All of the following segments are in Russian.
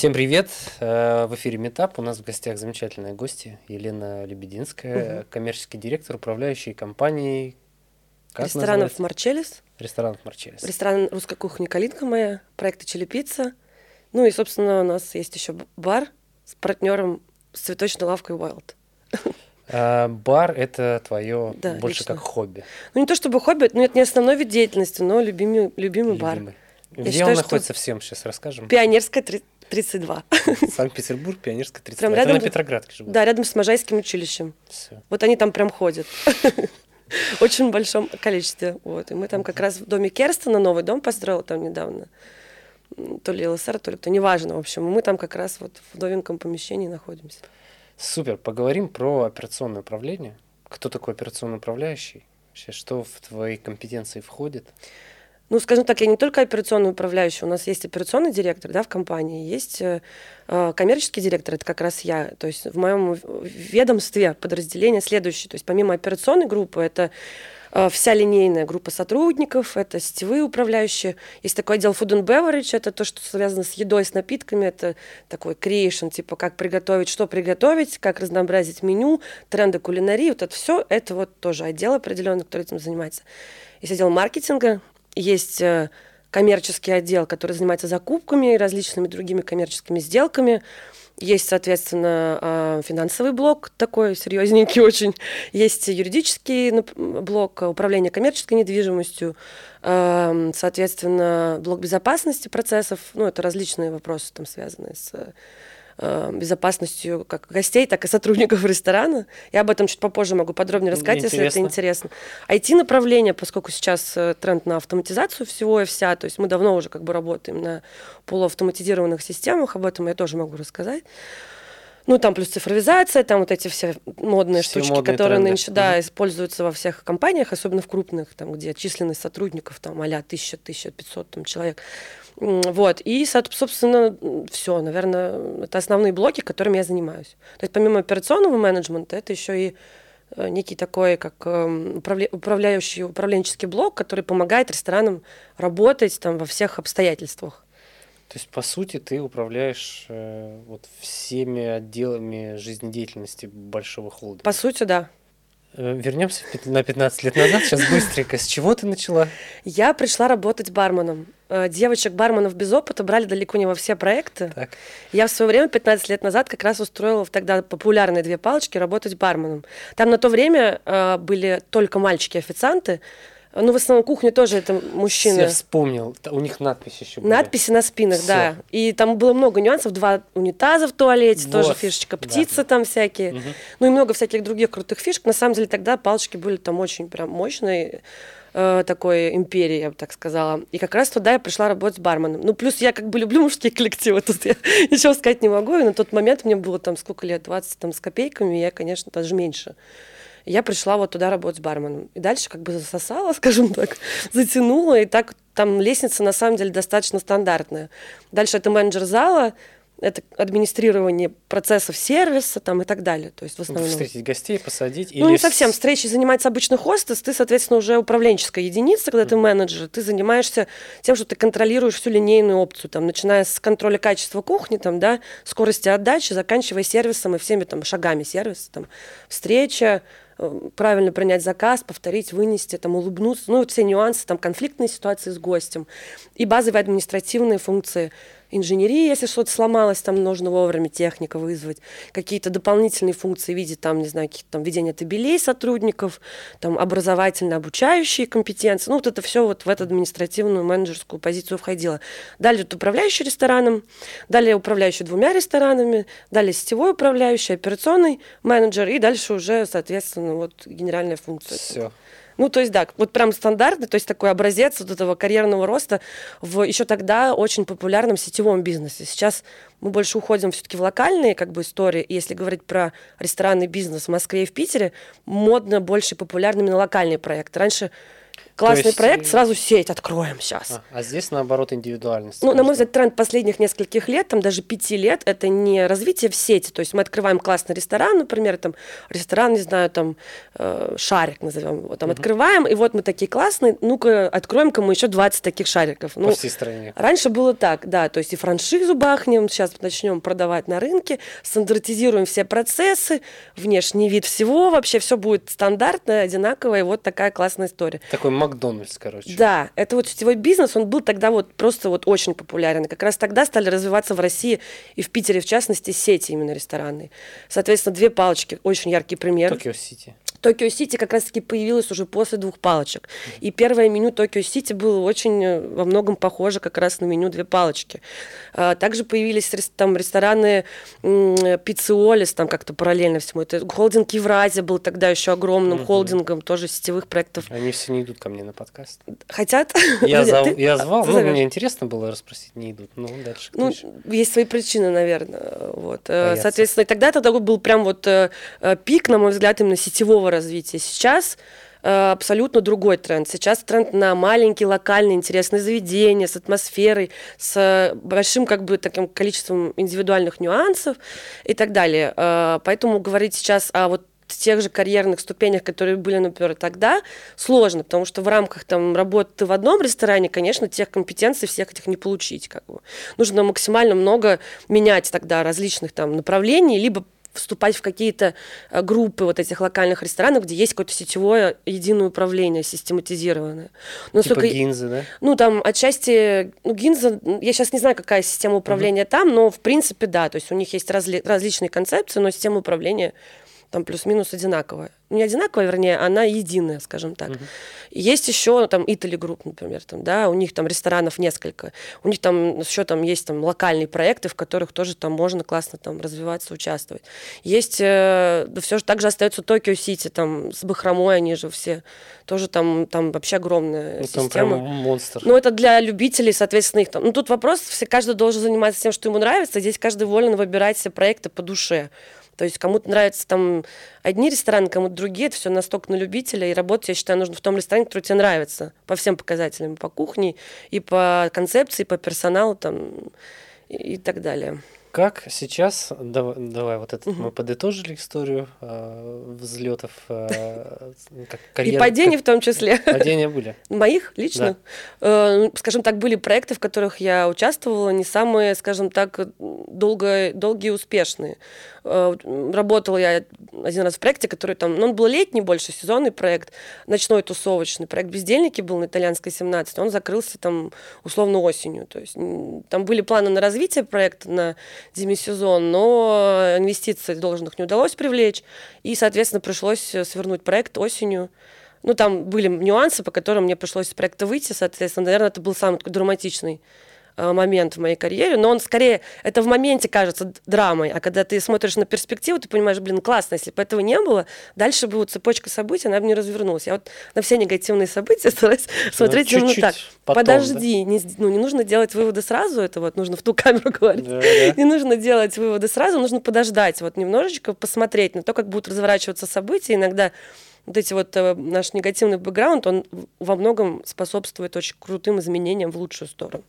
Всем привет! В эфире Метап. У нас в гостях замечательные гости. Елена Лебединская, коммерческий директор, управляющий компанией... Ресторанов «Марчеллис». Ресторанов «Марчеллис». Ресторан «Русская кухня» «Калинка» моя, проекта «Челепица». Ну и, собственно, у нас есть еще бар с партнером, с цветочной лавкой Wild. Бар — это твое больше лично. Как хобби. Ну не то чтобы хобби, но это не основной вид деятельности, но любимый бар. Где считаю, он находится всем? Сейчас расскажем. Пионерская 32. Санкт-Петербург, Пионерская 32. Прям рядом, это на Петроградке живут. Да, рядом с Можайским училищем. Все. Вот они там прям ходят. Очень большом количестве. Вот. И мы там как раз в доме Керстена, новый дом построил там недавно. То ли ЛСР, то ли кто, неважно, в общем. Мы там как раз вот в новеньком помещении находимся. Супер. Поговорим про операционное управление. Кто такой операционный управляющий? Вообще, что в твои компетенции входит? Ну, скажем так, я не только операционный управляющий, у нас есть операционный директор, да, в компании, есть коммерческий директор, это как раз я, то есть в моем ведомстве подразделение следующее, то есть помимо операционной группы, это вся линейная группа сотрудников, это сетевые управляющие, есть такой отдел food and beverage, это то, что связано с едой, с напитками, это такой creation, типа как приготовить, что приготовить, как разнообразить меню, тренды кулинарии, вот это все, это вот тоже отдел определенный, который этим занимается. Есть отдел маркетинга. Есть коммерческий отдел, который занимается закупками и различными другими коммерческими сделками. Есть, соответственно, финансовый блок, такой серьезненький очень. Есть юридический блок, управление коммерческой недвижимостью, соответственно, блок безопасности процессов. Ну, это различные вопросы, там, связанные с безопасностью как гостей, так и сотрудников ресторана. Я об этом чуть попозже могу подробнее рассказать, если это интересно. IT-направление, поскольку сейчас тренд на автоматизацию всего и вся, то есть мы давно уже как бы работаем на полуавтоматизированных системах, об этом я тоже могу рассказать. Ну, там плюс цифровизация, там вот эти все модные штучки, которые тренды нынче используются во всех компаниях, особенно в крупных, там, где численность сотрудников там, а-ля 1000-1500 человек. Вот. И, собственно, все, наверное, это основные блоки, которыми я занимаюсь. То есть помимо операционного менеджмента, это еще и некий такой, как управленческий блок, который помогает ресторанам работать там, во всех обстоятельствах. То есть, по сути, ты управляешь вот всеми отделами жизнедеятельности большого холдинга. По сути, да. Вернемся на 15 лет назад, сейчас быстренько. С чего ты начала? Я пришла работать барменом. Девочек-барменов без опыта брали далеко не во все проекты. Так. Я в свое время, 15 лет назад, как раз устроила в тогда популярные «Две палочки» работать барменом. Там на то время были только мальчики-официанты. Ну, в основном кухня тоже это мужчины. Я вспомнил, у них надписи еще были. Надписи на спинах, все. Да. И там было много нюансов, 2 унитаза в туалете, вот. Тоже фишечка, птицы да. Там всякие. Угу. Ну и много всяких других крутых фишек. На самом деле тогда палочки были там очень прям мощные. Такой империи, я бы так сказала. И как раз туда я пришла работать барменом. Ну, плюс я как бы люблю мужские коллективы, тут я ничего сказать не могу. И на тот момент мне было там сколько лет, 20 там, с копейками, я, конечно, даже меньше. Я пришла вот туда работать барменом. И дальше как бы засосала, скажем так, затянула. И так там лестница на самом деле достаточно стандартная. Дальше это менеджер зала, это администрирование процессов сервиса там, и так далее. То есть в основном... Встретить гостей, посадить. Ну, или... не совсем. Встречей занимается обычный хостес. Ты, соответственно, уже управленческая единица, когда ты менеджер. Ты занимаешься тем, что ты контролируешь всю линейную опцию, там, начиная с контроля качества кухни, там, да, скорости отдачи, заканчивая сервисом и всеми там, шагами сервиса. Там, встреча, правильно принять заказ, повторить, вынести, там, улыбнуться. Ну, вот все нюансы, там, конфликтные ситуации с гостем. И базовые административные функции инженерии, если что-то сломалось, там, нужно вовремя техника вызвать. Какие-то дополнительные функции в виде, там, не знаю, каких-то там ведения табелей сотрудников, там, образовательно-обучающие компетенции. Ну, вот это все вот в эту административную менеджерскую позицию входило. Далее вот управляющий рестораном, далее управляющий 2 ресторанами, далее сетевой управляющий, операционный менеджер и дальше уже, соответственно, вот генеральная функция. Все. Ну, то есть, да, вот прям стандартный, то есть такой образец вот этого карьерного роста в еще тогда очень популярном сетевом бизнесе. Сейчас мы больше уходим все-таки в локальные как бы истории. И если говорить про ресторанный бизнес в Москве и в Питере, модно больше популярны именно локальные проекты. Раньше Классный проект, сразу сеть откроем сейчас. А здесь, наоборот, индивидуальность. Ну, на мой взгляд, тренд последних нескольких лет, там даже 5 лет, это не развитие в сети. То есть мы открываем классный ресторан, например, там ресторан, не знаю, там шарик назовем его, там открываем, и вот мы такие классные, ну-ка откроем-ка мы еще 20 таких шариков. Ну, по всей стране. Раньше было так, да, то есть и франшизу бахнем, сейчас начнем продавать на рынке, стандартизируем все процессы, внешний вид всего, вообще все будет стандартно, одинаково, и вот такая классная история. Такой Макдональдс, короче. Да, это вот сетевой бизнес, он был тогда вот просто вот очень популярен. Как раз тогда стали развиваться в России и в Питере, в частности, сети именно ресторанные. Соответственно, «Две палочки» – очень яркий пример. Токио-сити. Токио-сити как раз-таки появилась уже после «Двух палочек». И первое меню Токио-сити было очень во многом похоже как раз на меню «Две палочки». Также появились там рестораны «Пицциолис», там как-то параллельно всему. Это холдинг «Евразия» был тогда еще огромным холдингом, тоже сетевых проектов. Они все не идут ко мне на подкаст. Хотят? Я звал, но мне интересно было расспросить, не идут. Ну, дальше. Ну, есть свои причины, наверное. Вот. Соответственно, тогда это такой был прям вот пик, на мой взгляд, именно сетевого развития. Сейчас абсолютно другой тренд. Сейчас тренд на маленькие, локальные, интересные заведения с атмосферой, с большим как бы таким количеством индивидуальных нюансов и так далее. Поэтому говорить сейчас о вот тех же карьерных ступенях, которые были, например, тогда, сложно, потому что в рамках там работы в одном ресторане, конечно, тех компетенций всех этих не получить. Как бы. Нужно максимально много менять тогда различных там направлений, либо вступать в какие-то группы вот этих локальных ресторанов, где есть какое-то сетевое единое управление, систематизированное. Но типа Ginza, да? Ну, там, отчасти, ну, Ginza, я сейчас не знаю, какая система управления там, но, в принципе, да, то есть у них есть различные концепции, но система управления там плюс-минус одинаковая. Не одинаковая, вернее, она единая, скажем так. Есть еще там Italy Group, например, там, да, у них там ресторанов несколько. У них там еще там есть там локальные проекты, в которых тоже там можно классно там развиваться, участвовать. Есть, да, все же также остается Токио-сити, там с бахромой они же все. Тоже там вообще огромная система. Монстр. Ну, это для любителей, соответственно, их там. Ну, тут вопрос, каждый должен заниматься тем, что ему нравится, здесь каждый волен выбирать все проекты по душе. То есть кому-то нравятся там одни рестораны, кому-то другие. Это все настолько на любителя. И работать, я считаю, нужно в том ресторане, который тебе нравится. По всем показателям. По кухне, и по концепции, и по персоналу там, и так далее. Как сейчас, давай вот этот, мы подытожили историю взлетов, карьеры. И падения в том числе. Падения были. Моих лично. Да. Скажем так, были проекты, в которых я участвовала, не самые, скажем так, долгие и успешные. Работала я один раз в проекте, который там, ну, он был летний больше, сезонный проект, ночной тусовочный проект. «Бездельники» был на Итальянской 17, он закрылся там условно осенью. То есть там были планы на развитие проекта, на демисезон, но инвестиций должных не удалось привлечь, и, соответственно, пришлось свернуть проект осенью. Ну, там были нюансы, по которым мне пришлось с проекта выйти, соответственно, наверное, это был самый такой драматичный момент в моей карьере, но он скорее, это в моменте кажется драмой, а когда ты смотришь на перспективу, ты понимаешь, блин, классно, если бы этого не было, дальше бы вот цепочка событий, она бы не развернулась. Я вот на все негативные события стараюсь смотреть именно так. Потом, подожди, да? Не нужно делать выводы сразу, это вот нужно в ту камеру говорить, не нужно делать выводы сразу, нужно подождать, вот немножечко посмотреть на то, как будут разворачиваться события, иногда вот эти вот наш негативный бэкграунд, он во многом способствует очень крутым изменениям в лучшую сторону.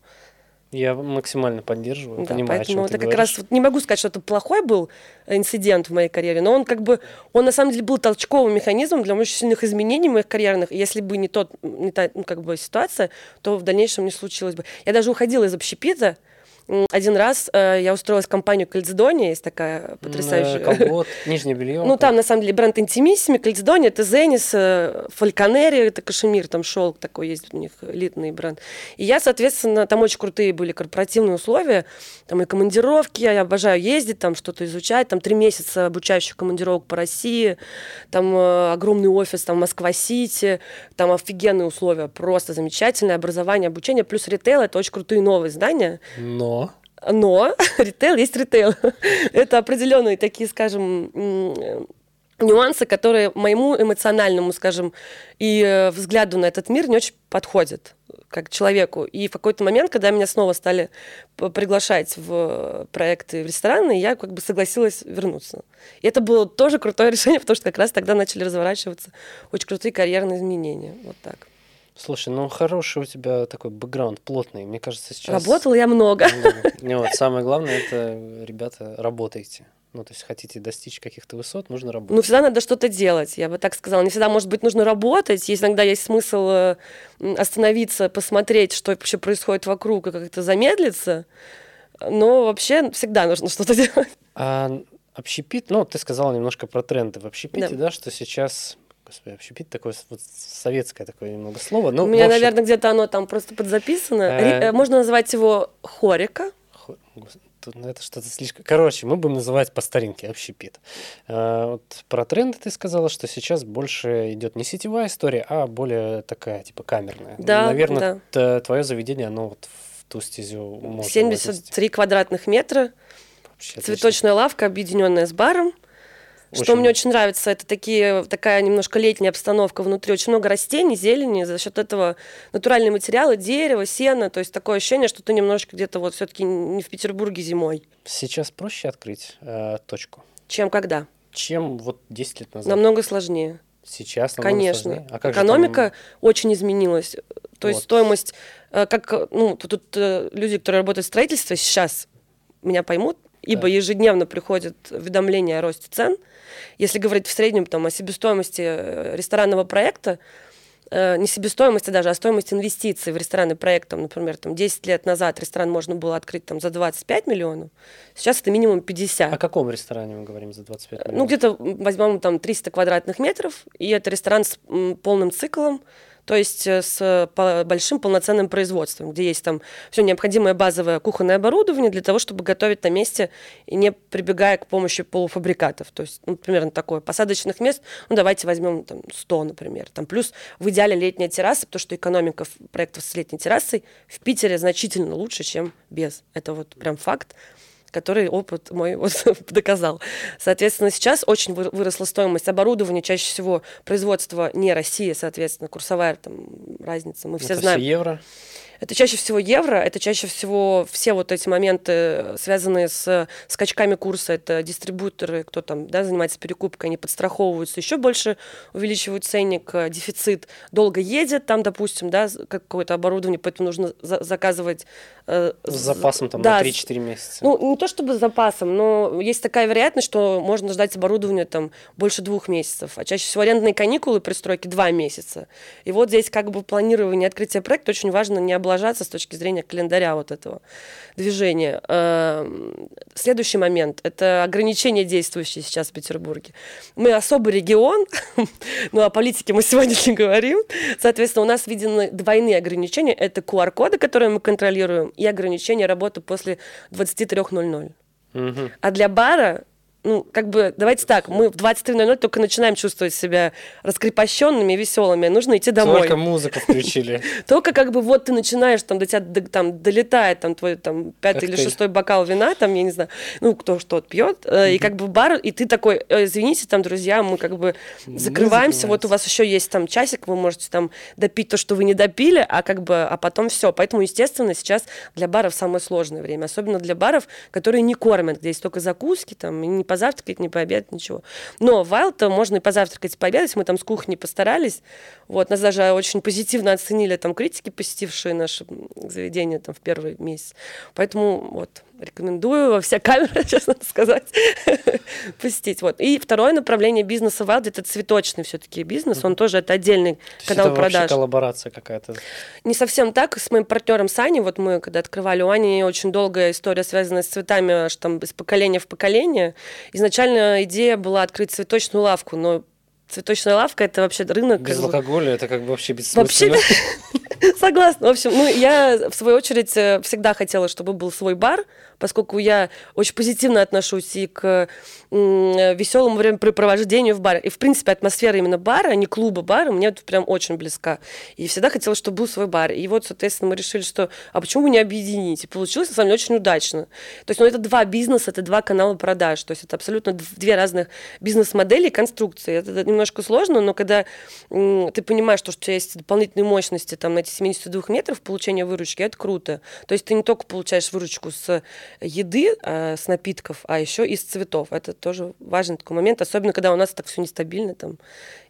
Я максимально поддерживаю, да, понимаю, поэтому о чем ты говоришь. Как раз вот не могу сказать, что это плохой был инцидент в моей карьере, но он как бы, он на самом деле был толчковым механизмом для очень сильных изменений моих карьерных. Если бы не та как бы ситуация, то в дальнейшем не случилось бы. Я даже уходила из общепита. Один раз я устроилась в компанию «Кальцдония», есть такая потрясающая. Колгот, нижнее белье. Ну, там, на самом деле, бренд «Интимиссими», «Кальцдония», это «Зенис», «Фальконери», это «Кашемир», там шелк такой есть у них, элитный бренд. И я, соответственно, там очень крутые были корпоративные условия, там и командировки, я обожаю ездить, там что-то изучать, там 3 месяца обучающих командировок по России, там огромный офис, там Москва-Сити, там офигенные условия, просто замечательное образование, обучение, плюс ритейл, это очень крутые новые здания. Но ритейл есть ритейл. Это определенные такие, скажем, нюансы, которые моему эмоциональному, скажем, и взгляду на этот мир не очень подходят как человеку. И в какой-то момент, когда меня снова стали приглашать в проекты, в рестораны, я как бы согласилась вернуться. И это было тоже крутое решение, потому что как раз тогда начали разворачиваться очень крутые карьерные изменения. Вот так. Слушай, ну хороший у тебя такой бэкграунд, плотный. Мне кажется, сейчас... Работала я много. Вот, самое главное, это, ребята, работайте. Ну, то есть, хотите достичь каких-то высот, нужно работать. Ну, всегда надо что-то делать, я бы так сказала. Не всегда, может быть, нужно работать. Есть, иногда есть смысл остановиться, посмотреть, что вообще происходит вокруг, и как-то замедлиться. Но вообще всегда нужно что-то делать. А общепит, ну, ты сказала немножко про тренды в общепите, да, что сейчас... Господи, общепит такое вот советское такое немного слово. Но, у меня, наверное, где-то оно там просто подзаписано. Можно назвать его хорика. Это что-то слишком... Короче, мы будем называть по старинке общепит. Вот про тренды ты сказала, что сейчас больше идет не сетевая история, а более такая, типа, камерная. Да, наверное, да. Твое заведение, оно вот в ту стезю можно... 73 квадратных метра. Вообще цветочная лавка, объединенная с баром. Очень... Что мне очень нравится, это такая немножко летняя обстановка внутри, очень много растений, зелени, за счет этого натуральные материалы, дерево, сено, то есть такое ощущение, что ты немножко где-то вот все-таки не в Петербурге зимой. Сейчас проще открыть точку? Чем когда? Чем вот 10 лет назад? Намного сложнее. Сейчас намного сложнее? Конечно. А экономика очень изменилась, то есть стоимость, тут люди, которые работают в строительстве, сейчас меня поймут, ибо ежедневно приходят уведомления о росте цен. Если говорить в среднем там, о себестоимости ресторанного проекта, не себестоимости даже, а стоимость инвестиций в ресторанный проект, там, например, там, 10 лет назад ресторан можно было открыть там, за 25 миллионов, сейчас это минимум 50. О каком ресторане мы говорим за 25 миллионов? Ну, где-то возьмем там, 300 квадратных метров, и это ресторан с полным циклом, то есть с большим полноценным производством, где есть там все необходимое базовое кухонное оборудование для того, чтобы готовить на месте, не прибегая к помощи полуфабрикатов. То есть, ну, примерно такое. Посадочных мест, ну, давайте возьмем там 100, например. Там, плюс в идеале летняя терраса, потому что экономика проектов с летней террасой в Питере значительно лучше, чем без. Это вот прям факт, который опыт мой доказал. Соответственно, сейчас очень выросла стоимость оборудования, чаще всего производство не России, соответственно, курсовая там, разница, мы все знаем. Это все евро? Это чаще всего евро, это чаще всего все вот эти моменты, связанные с скачками курса, это дистрибьюторы, кто там занимается перекупкой, они подстраховываются, еще больше увеличивают ценник, дефицит долго едет, там, допустим, какое-то оборудование, поэтому нужно заказывать... с запасом там на 3-4 месяца. Ну, не то чтобы с запасом, но есть такая вероятность, что можно ждать оборудования там больше 2 месяцев, а чаще всего арендные каникулы при стройке 2 месяца. И вот здесь как бы планирование открытия проекта очень важно не обладать с точки зрения календаря вот этого движения. Следующий момент – это ограничения, действующие сейчас в Петербурге. Мы особый регион, ну о политике мы сегодня не говорим. Соответственно, у нас видны двойные ограничения. Это QR-коды, которые мы контролируем, и ограничения работы после 23:00. А для бара, ну, как бы, давайте так, мы в 23:00 только начинаем чувствовать себя раскрепощенными и веселыми, нужно идти домой. Только музыку включили. Только как бы вот ты начинаешь, там, до тебя долетает твой 5-й или 6-й бокал вина, там, я не знаю, ну, кто что пьет, и как бы бар, и ты такой, извините, там, друзья, мы как бы закрываемся, вот у вас еще есть там часик, вы можете там допить то, что вы не допили, а как бы, а потом все. Поэтому, естественно, сейчас для баров самое сложное время, особенно для баров, которые не кормят, где есть только закуски, там, и не позавтракать, не пообедать, ничего. Но в Wild можно и позавтракать, и пообедать. Мы там с кухней постарались. Вот, нас даже очень позитивно оценили там критики, посетившие наше заведение там, в первый месяц. Поэтому вот, рекомендую во все камеры, сейчас надо сказать, посетить. Вот. И второе направление бизнеса Wild – это цветочный все-таки бизнес. Он тоже это отдельный канал продаж. Это вообще коллаборация какая-то? Не совсем так. С моим партнером Саней, вот мы когда открывали у Ани, очень долгая история, связанная с цветами, аж там из поколения в поколение. Изначально идея была открыть цветочную лавку, но цветочная лавка – это вообще рынок. Без алкоголя, это как бы вообще бессмысленно. Согласна. В общем, ну, я, в свою очередь, всегда хотела, чтобы был свой бар, поскольку я очень позитивно отношусь и к веселому времяпрепровождению в баре. И, в принципе, атмосфера именно бара, а не клуба бара, мне это прям очень близка. И всегда хотела, чтобы был свой бар. И вот, соответственно, мы решили, что а почему бы не объединить? И получилось, на самом деле, очень удачно. То есть, ну, это 2 бизнеса, это 2 канала продаж. То есть, это абсолютно 2 разных бизнес-модели и конструкции. Это немножко сложно, но когда ты понимаешь, что у тебя есть дополнительные мощности там, на эти 72 метров получение выручки, это круто. То есть ты не только получаешь выручку с еды, с напитков, а еще и с цветов. Это тоже важный такой момент, особенно когда у нас так все нестабильно там,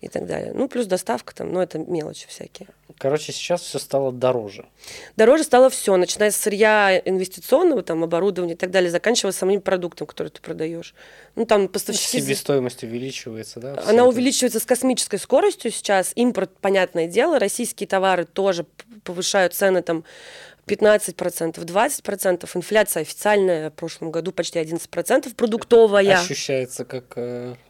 и так далее. Ну, плюс доставка, там, но это мелочи всякие. Короче, сейчас все стало дороже. Дороже стало все, начиная с сырья инвестиционного, там, оборудования и так далее, заканчивая самим продуктом, который ты продаешь. Ну, там поставщики... Себестоимость увеличивается, да? Она увеличивается с космической скоростью сейчас. Импорт, понятное дело, российские товары тоже повышают цены там 15%, 20%. Инфляция официальная в прошлом году почти 11%, продуктовая. Ощущается как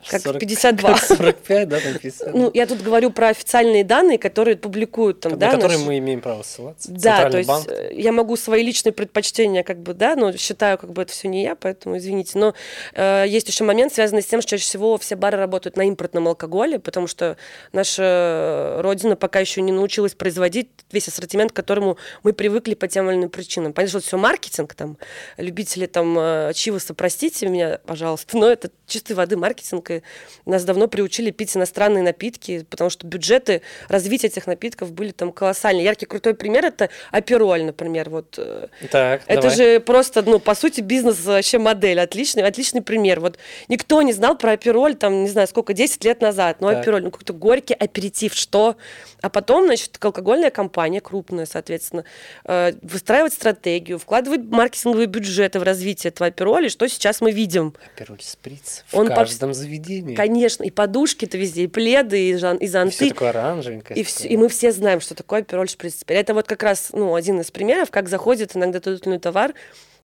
40, 52. Как 45, да, там 50. Ну, я тут говорю про официальные данные, которые публикуют там, да, которые мы имеем право ссылаться. Да, то есть банк. Я могу свои личные предпочтения, как бы, да, но считаю, как бы это все не я, поэтому извините. Но есть еще момент, связанный с тем, что чаще всего все бары работают на импортном алкоголе, потому что наша родина пока еще не научилась производить весь ассортимент, к которому мы привыкли по тем или иным причинам. Понятно, что это все маркетинг, там, любители там чиваса, простите меня, пожалуйста, но это чистой воды маркетинг, и нас давно приучили пить иностранные напитки, потому что бюджеты развития этих напитков были там колоссальные. Яркий крутой пример — это Апероль, например. Вот. Так, это давай. Же просто, ну, по сути, бизнес вообще модель. Отличный пример. Вот никто не знал про Апероль, там, не знаю, сколько, 10 лет назад, но так. Апероль, ну, какой-то горький аперитив, что? А потом, значит, алкогольная компания, крупная, соответственно, выстраивать стратегию, вкладывать маркетинговые бюджеты в развитие этого апероля, что сейчас мы видим. Апероль-спритц в каждом заведении. Конечно, и подушки-то везде, и пледы, и зонты. И все такое оранжевенькое. И мы все знаем, что такое апероль-спритц. Это вот как раз, ну, один из примеров, как заходит иногда тот или иной товар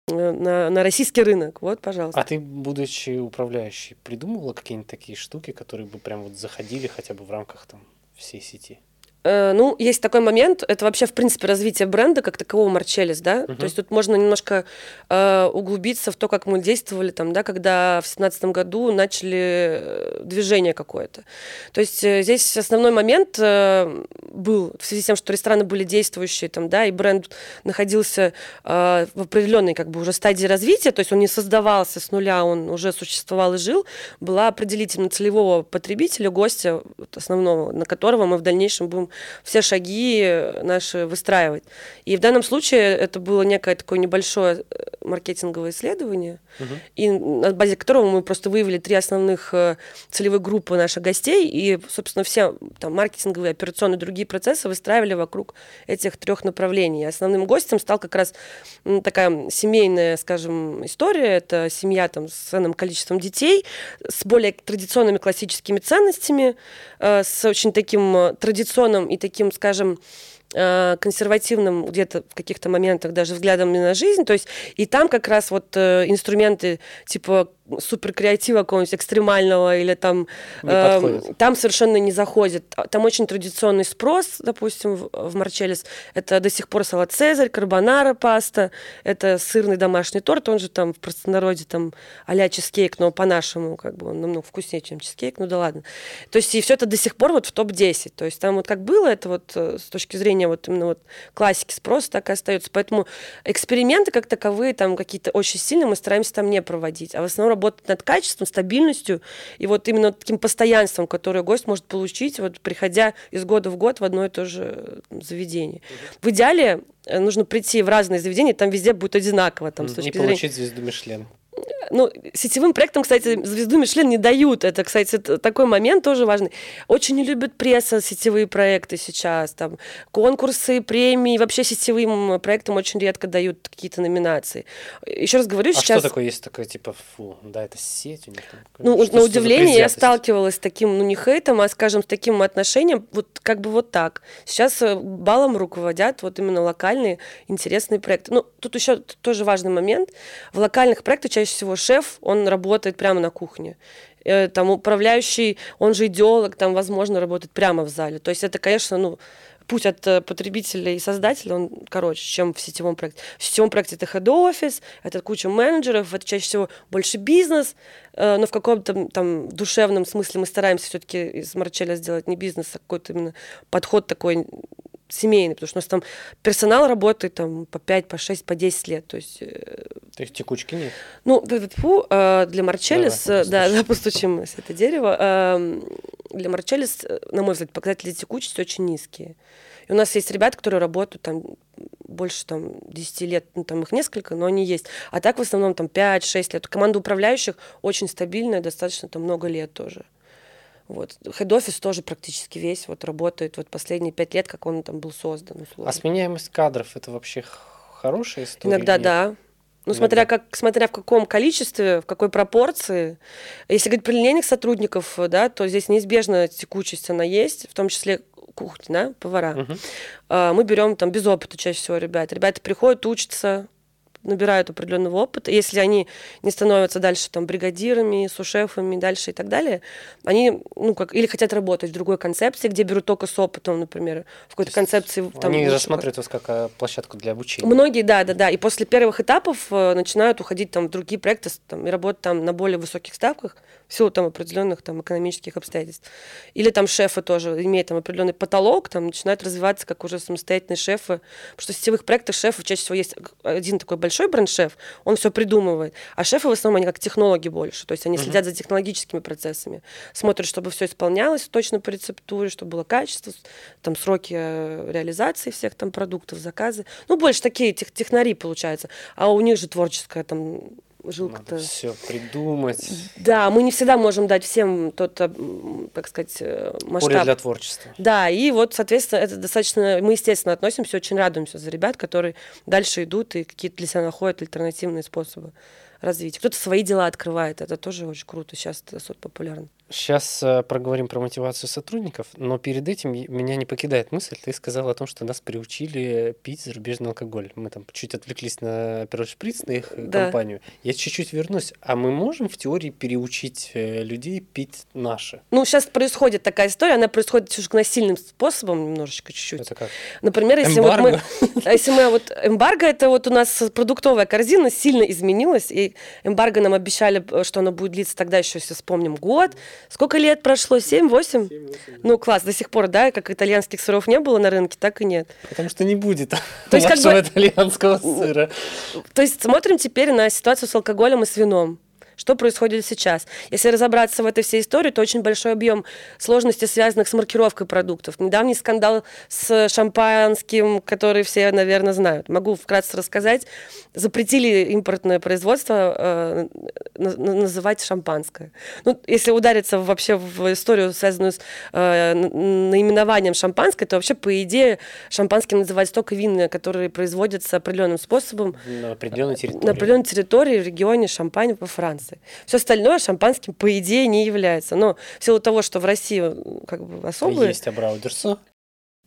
на российский рынок. Вот, пожалуйста. А ты, будучи управляющей, придумывала какие-нибудь такие штуки, которые бы прям вот заходили хотя бы в рамках там всей сети? Ну, есть такой момент, это вообще, в принципе, развитие бренда как такового Марчеллис, да, то есть тут можно немножко углубиться в то, как мы действовали там, да, когда в 2017 году начали движение какое-то. То есть здесь основной момент был в связи с тем, что рестораны были действующие там, да, и бренд находился в определенной, как бы, уже стадии развития, то есть он не создавался с нуля, он уже существовал и жил, была определительно целевого потребителя, гостя основного, на которого мы в дальнейшем будем все шаги наши выстраивать. И в данном случае это было некое такое небольшое маркетинговое исследование, и на базе которого мы просто выявили три основных целевых группы наших гостей, и, собственно, все там маркетинговые, операционные, другие процессы выстраивали вокруг этих трех направлений. Основным гостем стал как раз такая семейная, скажем, история. Это семья там с ценным количеством детей, с более традиционными классическими ценностями, с очень таким традиционным и таким, скажем, консервативным где-то в каких-то моментах даже взглядом на жизнь, то есть и там как раз вот инструменты типа суперкреатива какого-нибудь экстремального или там, там совершенно не заходит. Там очень традиционный спрос, допустим, в Марчеллис. Это до сих пор салат «Цезарь», карбонара, паста, это сырный домашний торт, он же там в простонародье там а-ля чизкейк, но по-нашему как бы он намного вкуснее, чем чизкейк, ну да ладно. То есть и все это до сих пор вот в топ-10. То есть там вот как было это вот с точки зрения вот именно вот классики спроса, так и остается. Поэтому эксперименты как таковые там какие-то очень сильные мы стараемся там не проводить, а в основном работать над качеством, стабильностью и вот именно таким постоянством, которое гость может получить, вот приходя из года в год в одно и то же заведение. В идеале нужно прийти в разные заведения, там везде будет одинаково. Там, с точки зрения... получить звезду Мишлен. Ну, сетевым проектам, кстати, звезду Мишлен не дают. Это, кстати, такой момент тоже важный. Очень не любят пресса сетевые проекты сейчас. Там, конкурсы, премии. Вообще сетевым проектам очень редко дают какие-то номинации. Еще раз говорю, сейчас... что такое? Есть такое, типа, фу, да, это сеть у них. Ну, что, на удивление, я сталкивалась с таким, ну, не хейтом, а, скажем, с таким отношением, вот как бы вот так. Сейчас баллом руководят вот именно локальные интересные проекты. Ну, тут еще тоже важный момент. В локальных проектах чаще всего шеф, он работает прямо на кухне. Там управляющий, он же идеолог, там, возможно, работает прямо в зале. То есть это, конечно, ну, путь от потребителя и создателя, он короче, чем в сетевом проекте. В сетевом проекте это хед-офис, это куча менеджеров, это чаще всего больше бизнес, но в каком-то там душевном смысле мы стараемся все-таки из Марчеллис сделать не бизнес, а какой-то именно подход такой семейный, потому что у нас там персонал работает там, по 5, по 6, по 10 лет. То есть текучки нет? Ну, для Марчеллис, да, постучим с это дерево, для Марчеллис, на мой взгляд, показатели текучести очень низкие. И у нас есть ребята, которые работают там больше там, 10 лет, ну, там их несколько, но они есть. А так в основном там 5-6 лет. Команда управляющих очень стабильная, достаточно там много лет тоже. Вот. Хед-офис тоже практически весь вот, работает вот, последние 5 лет, как он там был создан. Условно. А сменяемость кадров – это вообще хорошая история? Иногда да. Ну, смотря в каком количестве, в какой пропорции. Если говорить про линейных сотрудников, да, то здесь неизбежно текучесть, она есть, в том числе кухня, да, повара. Мы берем там без опыта чаще всего ребят. Ребята приходят, учатся, набирают определенного опыта. Если они не становятся дальше там бригадирами, сушефами, дальше и так далее, они, ну, как, или хотят работать в другой концепции, где берут только с опытом, например, в какой-то концепции. Там, они рассматривают вас как площадку для обучения. Многие, да. И после первых этапов начинают уходить там в другие проекты там, и работать там на более высоких ставках в силу там определенных там экономических обстоятельств. Или там шефы тоже, имеют там определенный потолок, там начинают развиваться как уже самостоятельные шефы. Потому что в сетевых проектах шефов чаще всего есть один такой большой бренд-шеф, он все придумывает. А шефы в основном, они как технологи больше. То есть они следят за технологическими процессами. Смотрят, чтобы все исполнялось точно по рецептуре, чтобы было качество, там сроки реализации всех там продуктов, заказы. Ну, больше такие технари получается. А у них же творческая там жилка-то. Надо все придумать. Да, мы не всегда можем дать всем тот, как сказать, масштаб. Поле для творчества. Да, и вот, соответственно, это достаточно... Мы, естественно, относимся, очень радуемся за ребят, которые дальше идут и какие-то для себя находят альтернативные способы развития. Кто-то свои дела открывает, это тоже очень круто, сейчас это особенно популярно. Сейчас проговорим про мотивацию сотрудников, но перед этим меня не покидает мысль, ты сказала о том, что нас приучили пить зарубежный алкоголь. Мы там чуть отвлеклись на Апероль-спритц, на их компанию. Я чуть-чуть вернусь. А мы можем в теории переучить людей пить наше? Ну, сейчас происходит такая история, она происходит уже насильным способом немножечко, чуть-чуть. Это как? Например, если эмбарго. Эмбарго, это вот у нас продуктовая корзина сильно изменилась, и эмбарго нам обещали, что оно будет длиться тогда еще, если вспомним, год. Сколько лет прошло? 7-8? 7-8. Ну, класс, до сих пор, да, как итальянских сыров не было на рынке, так и нет. Потому что не будет нашего итальянского сыра. То есть смотрим теперь на ситуацию с алкоголем и с вином. Что происходит сейчас? Если разобраться в этой всей истории, то очень большой объем сложностей, связанных с маркировкой продуктов. Недавний скандал с шампанским, который все, наверное, знают. Могу вкратце рассказать. Запретили импортное производство называть шампанское. Ну, если удариться вообще в историю, связанную с наименованием шампанское, то вообще, по идее, шампанским называть только вина, которые производятся определенным способом на определенной территории. На определенной территории, в регионе Шампань во Франции. Все остальное шампанским, по идее, не является. Но в силу того, что в России как бы особые... Есть Абрау-Дюрсо.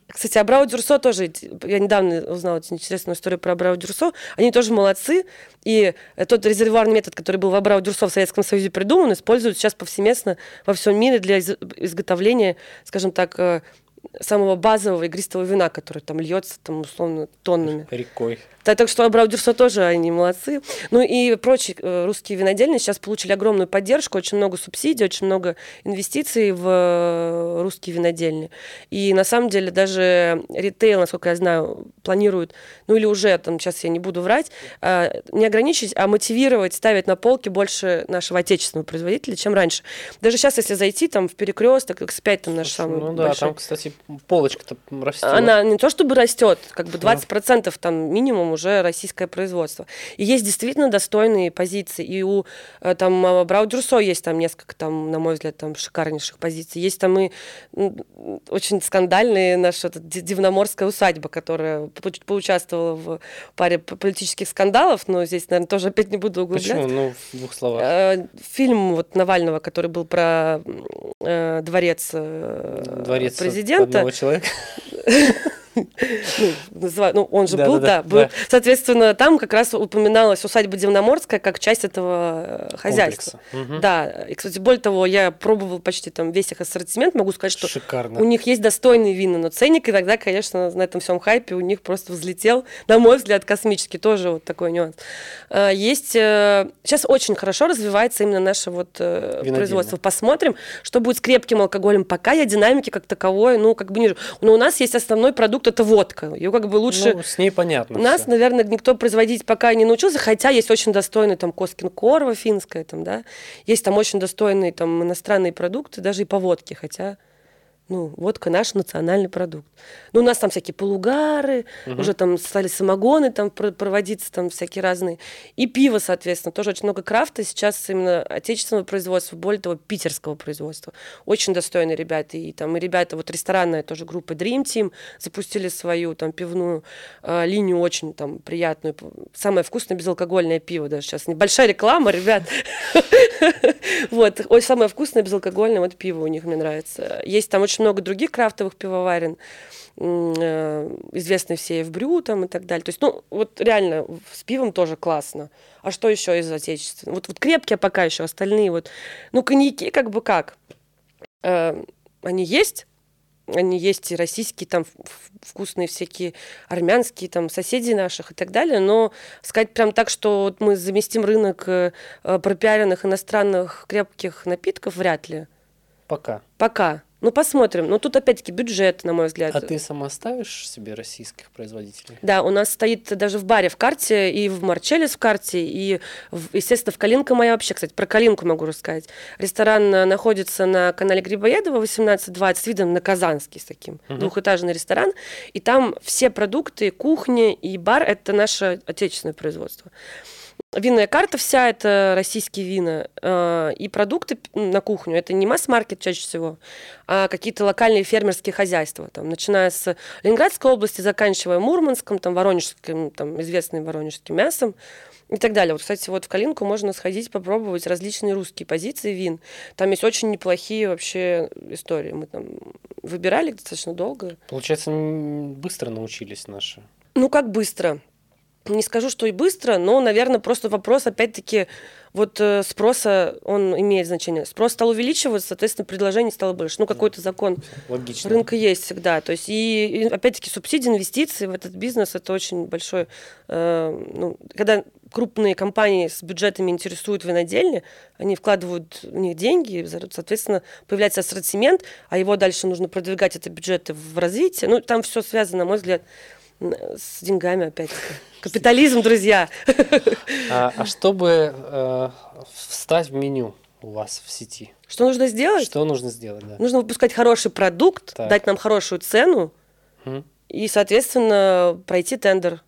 Кстати, Абрау-Дюрсо тоже... Я недавно узнала эту интересную историю про Абрау-Дюрсо. Они тоже молодцы. И тот резервуарный метод, который был в Абрау-Дюрсо в Советском Союзе придуман, используют сейчас повсеместно во всем мире для изготовления, скажем так, самого базового игристого вина, который там льется, там, условно, тоннами. Рекой. Да, так что Абрау-Дюрсо тоже, они молодцы. Ну и прочие русские винодельни сейчас получили огромную поддержку, очень много субсидий, очень много инвестиций в русские винодельни. И на самом деле даже ритейл, насколько я знаю, планируют, ну или уже, там, сейчас я не буду врать, не ограничить, а мотивировать, ставить на полки больше нашего отечественного производителя, чем раньше. Даже сейчас, если зайти там в Перекресток, X5 там наш самый большой. Ну да, большой. Там, кстати, полочка-то растет. Она не то чтобы растет, как бы 20% там минимум уже российское производство. И есть действительно достойные позиции. И у там Абрау-Дюрсо есть там несколько, там, на мой взгляд, там шикарнейших позиций. Есть там и очень скандальная наша Дивноморская усадьба, которая поучаствовала в паре политических скандалов, но здесь, наверное, тоже опять не буду углублять. Почему? Ну, в двух словах. Фильм вот Навального, который был про дворец президента. Одного человека. Ну, он же был. Соответственно, там как раз упоминалась усадьба Дивноморская как часть этого хозяйства. Да, и, кстати, более того, я пробовала почти там весь их ассортимент, могу сказать, что шикарно. У них есть достойные вина, но ценник, и тогда, конечно, на этом всем хайпе у них просто взлетел, на мой взгляд, космически, тоже вот такой нюанс. Есть, сейчас очень хорошо развивается именно наше вот производство. Посмотрим, что будет с крепким алкоголем, пока я динамики как таковой, ну, как бы не вижу. Но у нас есть основной продукт, это водка. Ее как бы лучше... Ну, с ней понятно. Нас, все. Наверное, никто производить пока не научился, хотя есть очень достойный там Коскин-корва финская, там, да, есть там очень достойные там иностранные продукты, даже и по водке, хотя Ну, водка — наш национальный продукт. Ну, у нас там всякие полугары, уже там стали самогоны там проводиться, там всякие разные. И пиво, соответственно, тоже очень много крафта. Сейчас именно отечественного производства, более того, питерского производства. Очень достойные ребята. И там и ребята, вот ресторанная тоже группа Dream Team запустили свою там пивную линию, очень там приятную. Самое вкусное безалкогольное пиво даже сейчас. Небольшая реклама, ребят. Вот, самое вкусное безалкогольное вот пиво у них мне нравится. Есть там очень много других крафтовых пивоварен, известны все Эвбрю там и так далее. То есть, ну, вот реально с пивом тоже классно. А что еще из отечественных? Вот крепкие пока еще, остальные вот. Ну, коньяки как бы как? Они есть и российские, там вкусные всякие, армянские, там соседи наших и так далее, но сказать прям так, что вот мы заместим рынок пропиаренных иностранных крепких напитков, вряд ли. Пока. Ну, посмотрим. Но тут, опять-таки, бюджет, на мой взгляд. А ты сама ставишь себе российских производителей? Да, у нас стоит даже в баре в карте, и в Марчеллис в карте, и, естественно, в Калинка моя вообще, кстати, про Калинку могу рассказать. Ресторан находится на канале Грибоедова, 18-20, с видом на Казанский, с таким, двухэтажный ресторан. И там все продукты, кухня и бар – это наше отечественное производство. Винная карта вся – это российские вина, и продукты на кухню – это не масс-маркет чаще всего, а какие-то локальные фермерские хозяйства, там, начиная с Ленинградской области, заканчивая Мурманском, там, воронежским, там, известным воронежским мясом и так далее. Вот, кстати, вот в Калинку можно сходить, попробовать различные русские позиции вин. Там есть очень неплохие вообще истории. Мы там выбирали достаточно долго. Получается, быстро научились наши? Ну, как быстро? Не скажу, что и быстро, но, наверное, просто вопрос, опять-таки, вот спроса, он имеет значение. Спрос стал увеличиваться, соответственно, предложений стало больше. Ну, какой-то закон логично рынка есть всегда. То есть, и опять-таки, субсидии, инвестиции в этот бизнес – это очень большой… когда крупные компании с бюджетами интересуют винодельни, они вкладывают в них деньги, соответственно, появляется ассортимент, а его дальше нужно продвигать, это бюджеты в развитии. Ну, там все связано, на мой взгляд, с деньгами опять. Капитализм, друзья. А чтобы встать в меню у вас в сети? Что нужно сделать? Да. Нужно выпускать хороший продукт, так. Дать нам хорошую цену и, соответственно, пройти тендер.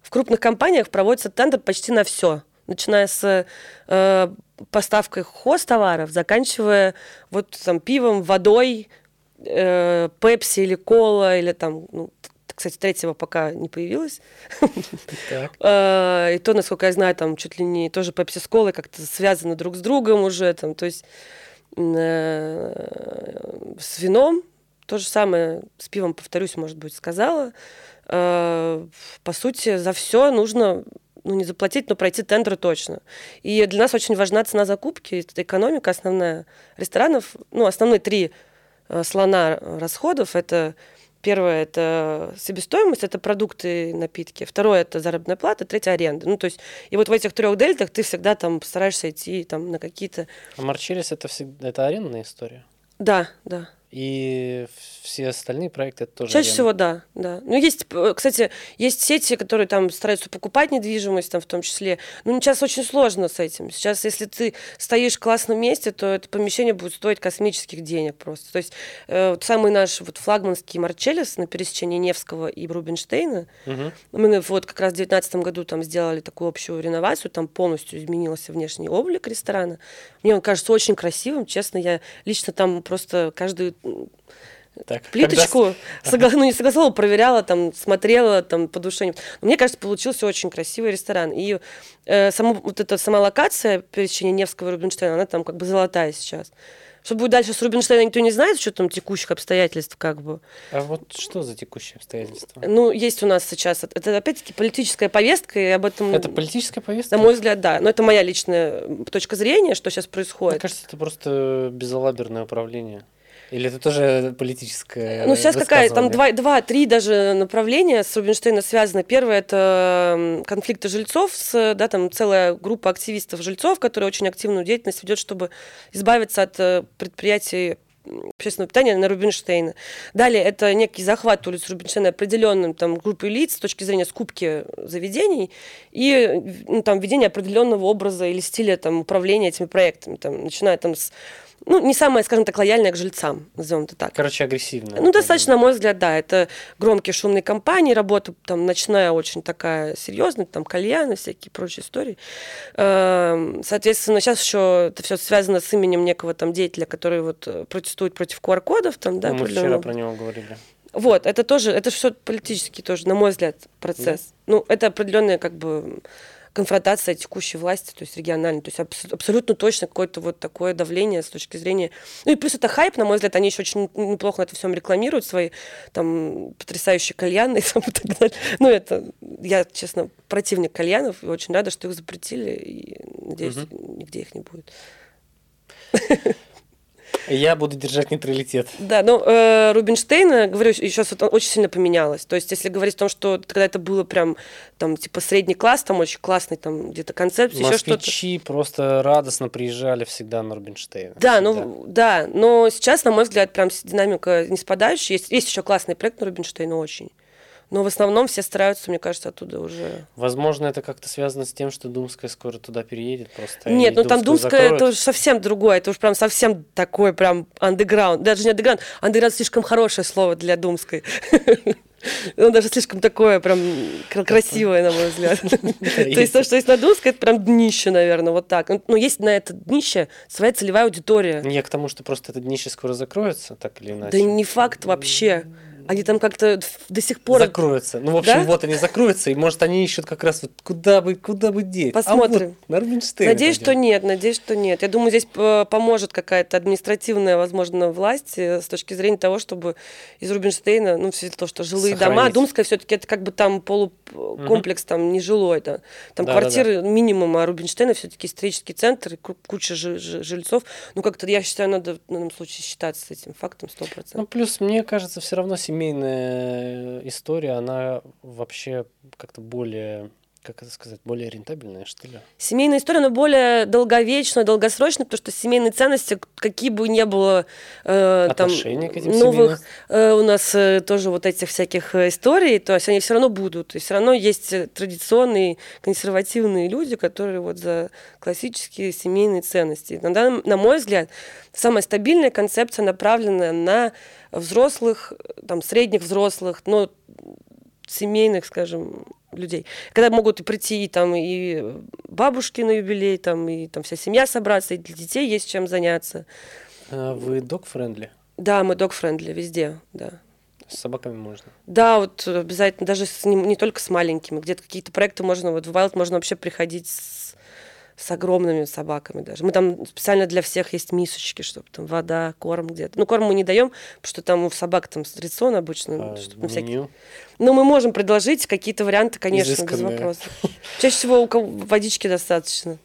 В крупных компаниях проводится тендер почти на все, начиная с поставкой хозтоваров, заканчивая вот там пивом, водой, пепси или кола, или там... Ну, кстати, третьего пока не появилось. И то, насколько я знаю, там чуть ли не тоже пепси с колой как-то связаны друг с другом уже. Там, то есть с вином то же самое, с пивом, повторюсь, может быть, сказала. По сути, за все нужно не заплатить, но пройти тендер точно. И для нас очень важна цена закупки, это экономика основная ресторанов. Ну, основные три слона расходов – это первое – это себестоимость, это продукты, напитки. Второе – это заработная плата. Третье – аренда. Ну, то есть, и вот в этих трех дельтах ты всегда там постараешься идти там, на какие-то… А Марчеллис – это всегда это арендная история? Да. И все остальные проекты – это тоже чаще аренда? Всего, да. Ну, есть, кстати, есть сети, которые там стараются покупать недвижимость там, в том числе. Ну, сейчас очень сложно с этим. Сейчас, если ты стоишь в классном месте, то это помещение будет стоить космических денег просто. То есть самый наш вот флагманский Марчеллис на пересечении Невского и Рубинштейна, мы вот как раз в 2019 году там сделали такую общую реновацию, там полностью изменился внешний облик ресторана. Мне он кажется очень красивым, честно, я лично там просто каждую плиточку не согласовала, проверяла, там, смотрела там, по душе. Но мне кажется, получился очень красивый ресторан. И сама локация пересечения Невского и Рубинштейна, она там как бы золотая сейчас. Что будет дальше с Рубинштейном, никто не знает, что там текущих обстоятельств как бы. А вот что за текущие обстоятельства? Ну, есть у нас сейчас, это опять-таки политическая повестка, и об этом... Это политическая повестка? На мой взгляд, да. Но это моя личная точка зрения, что сейчас происходит. Мне кажется, это просто безалаберное управление. Или это тоже политическое? Ну, сейчас какая? Там два-три даже направления с Рубинштейна связаны. Первое – это конфликты жильцов, там целая группа активистов-жильцов, которые очень активную деятельность ведет, чтобы избавиться от предприятий общественного питания на Рубинштейна. Далее это некий захват улиц Рубинштейна определенным там группой лиц с точки зрения скупки заведений и там введение определенного образа или стиля там управления этими проектами, там начиная там с ну, не самая, скажем так, лояльная к жильцам, назовем это так. Короче, агрессивная. Ну, достаточно, на мой взгляд, да. Это громкие шумные компании, работа там ночная очень такая серьезная, там кальяны, всякие прочие истории. Соответственно, сейчас еще это все связано с именем некого там деятеля, который вот протестует против QR-кодов. Там, да, ну, мы вчера про него говорили. Вот, это тоже, это все политический тоже, на мой взгляд, процесс. Да. Ну, это определенная как бы конфронтация текущей власти, то есть региональной, то есть абсолютно точно какое-то вот такое давление с точки зрения... Ну и плюс это хайп, на мой взгляд, они еще очень неплохо на это всем рекламируют, свои там потрясающие кальяны и так далее. Ну это, я, честно, противник кальянов, и очень рада, что их запретили, и надеюсь, нигде их не будет. Я буду держать нейтралитет. Да, но Рубинштейна, говорю, сейчас это очень сильно поменялось. То есть, если говорить о том, что когда это было прям, там, типа, средний класс, там, очень классный, там, где-то концепт, еще что-то. Москвичи просто радостно приезжали всегда на Рубинштейна. Да, ну, да, но сейчас, на мой взгляд, прям динамика не спадающая. Есть еще классный проект на Рубинштейна, очень. Но в основном все стараются, мне кажется, оттуда уже... Возможно, это как-то связано с тем, что Думская скоро туда переедет просто. Нет, ну там Думская это уже совсем другое, это уже прям совсем такой прям андеграунд. Даже не андеграунд, андеграунд слишком хорошее слово для Думской. Он даже слишком такое прям красивое, на мой взгляд. То есть то, что есть на Думской, это прям днище, наверное, вот так. Но есть на это днище своя целевая аудитория. Я к тому, что просто это днище скоро закроется, так или иначе. Да не факт вообще. Они там как-то до сих пор... Закроются. Ну, в общем, да? Вот они закроются, и, может, они ищут как раз вот куда бы деть. Посмотрим. А вот на Рубинштейна. Надеюсь, что нет, Я думаю, здесь поможет какая-то административная, возможно, власть с точки зрения того, чтобы из Рубинштейна, ну, в связи с тем, что жилые дома, Думская все-таки это как бы там полукомплекс, там нежилой, да. Там квартиры минимум, а Рубинштейна все-таки исторический центр, куча жильцов. Ну, как-то, я считаю, надо в данном случае считаться с этим фактом 100%. Ну, плюс, мне кажется, все равно семейная история, она вообще как-то более, как это сказать, более рентабельная, что ли? Семейная история, она более долговечная, долгосрочная, потому что семейные ценности, какие бы ни было там, к этим новых у нас тоже вот этих всяких историй, то есть они все равно будут. И все равно есть традиционные, консервативные люди, которые вот за классические семейные ценности. На мой взгляд, самая стабильная концепция, направленная на взрослых, там, средних взрослых, но семейных, скажем, людей. Когда могут и прийти и, там, и бабушки на юбилей, там, и там вся семья собраться, и для детей есть чем заняться. А вы dog-friendly? Да, мы dog-friendly везде, да. С собаками можно? Да, вот обязательно, даже не только с маленькими. Где-то какие-то проекты можно, вот в Wild можно вообще приходить с огромными собаками даже. Мы там специально для всех есть мисочки, чтобы там вода, корм где-то. Ну, корм мы не даем, потому что там у собак там рацион обычно. Ну, всякие... Но мы можем предложить какие-то варианты, конечно, изысканные. Без вопросов. Чаще всего у кого водички достаточно.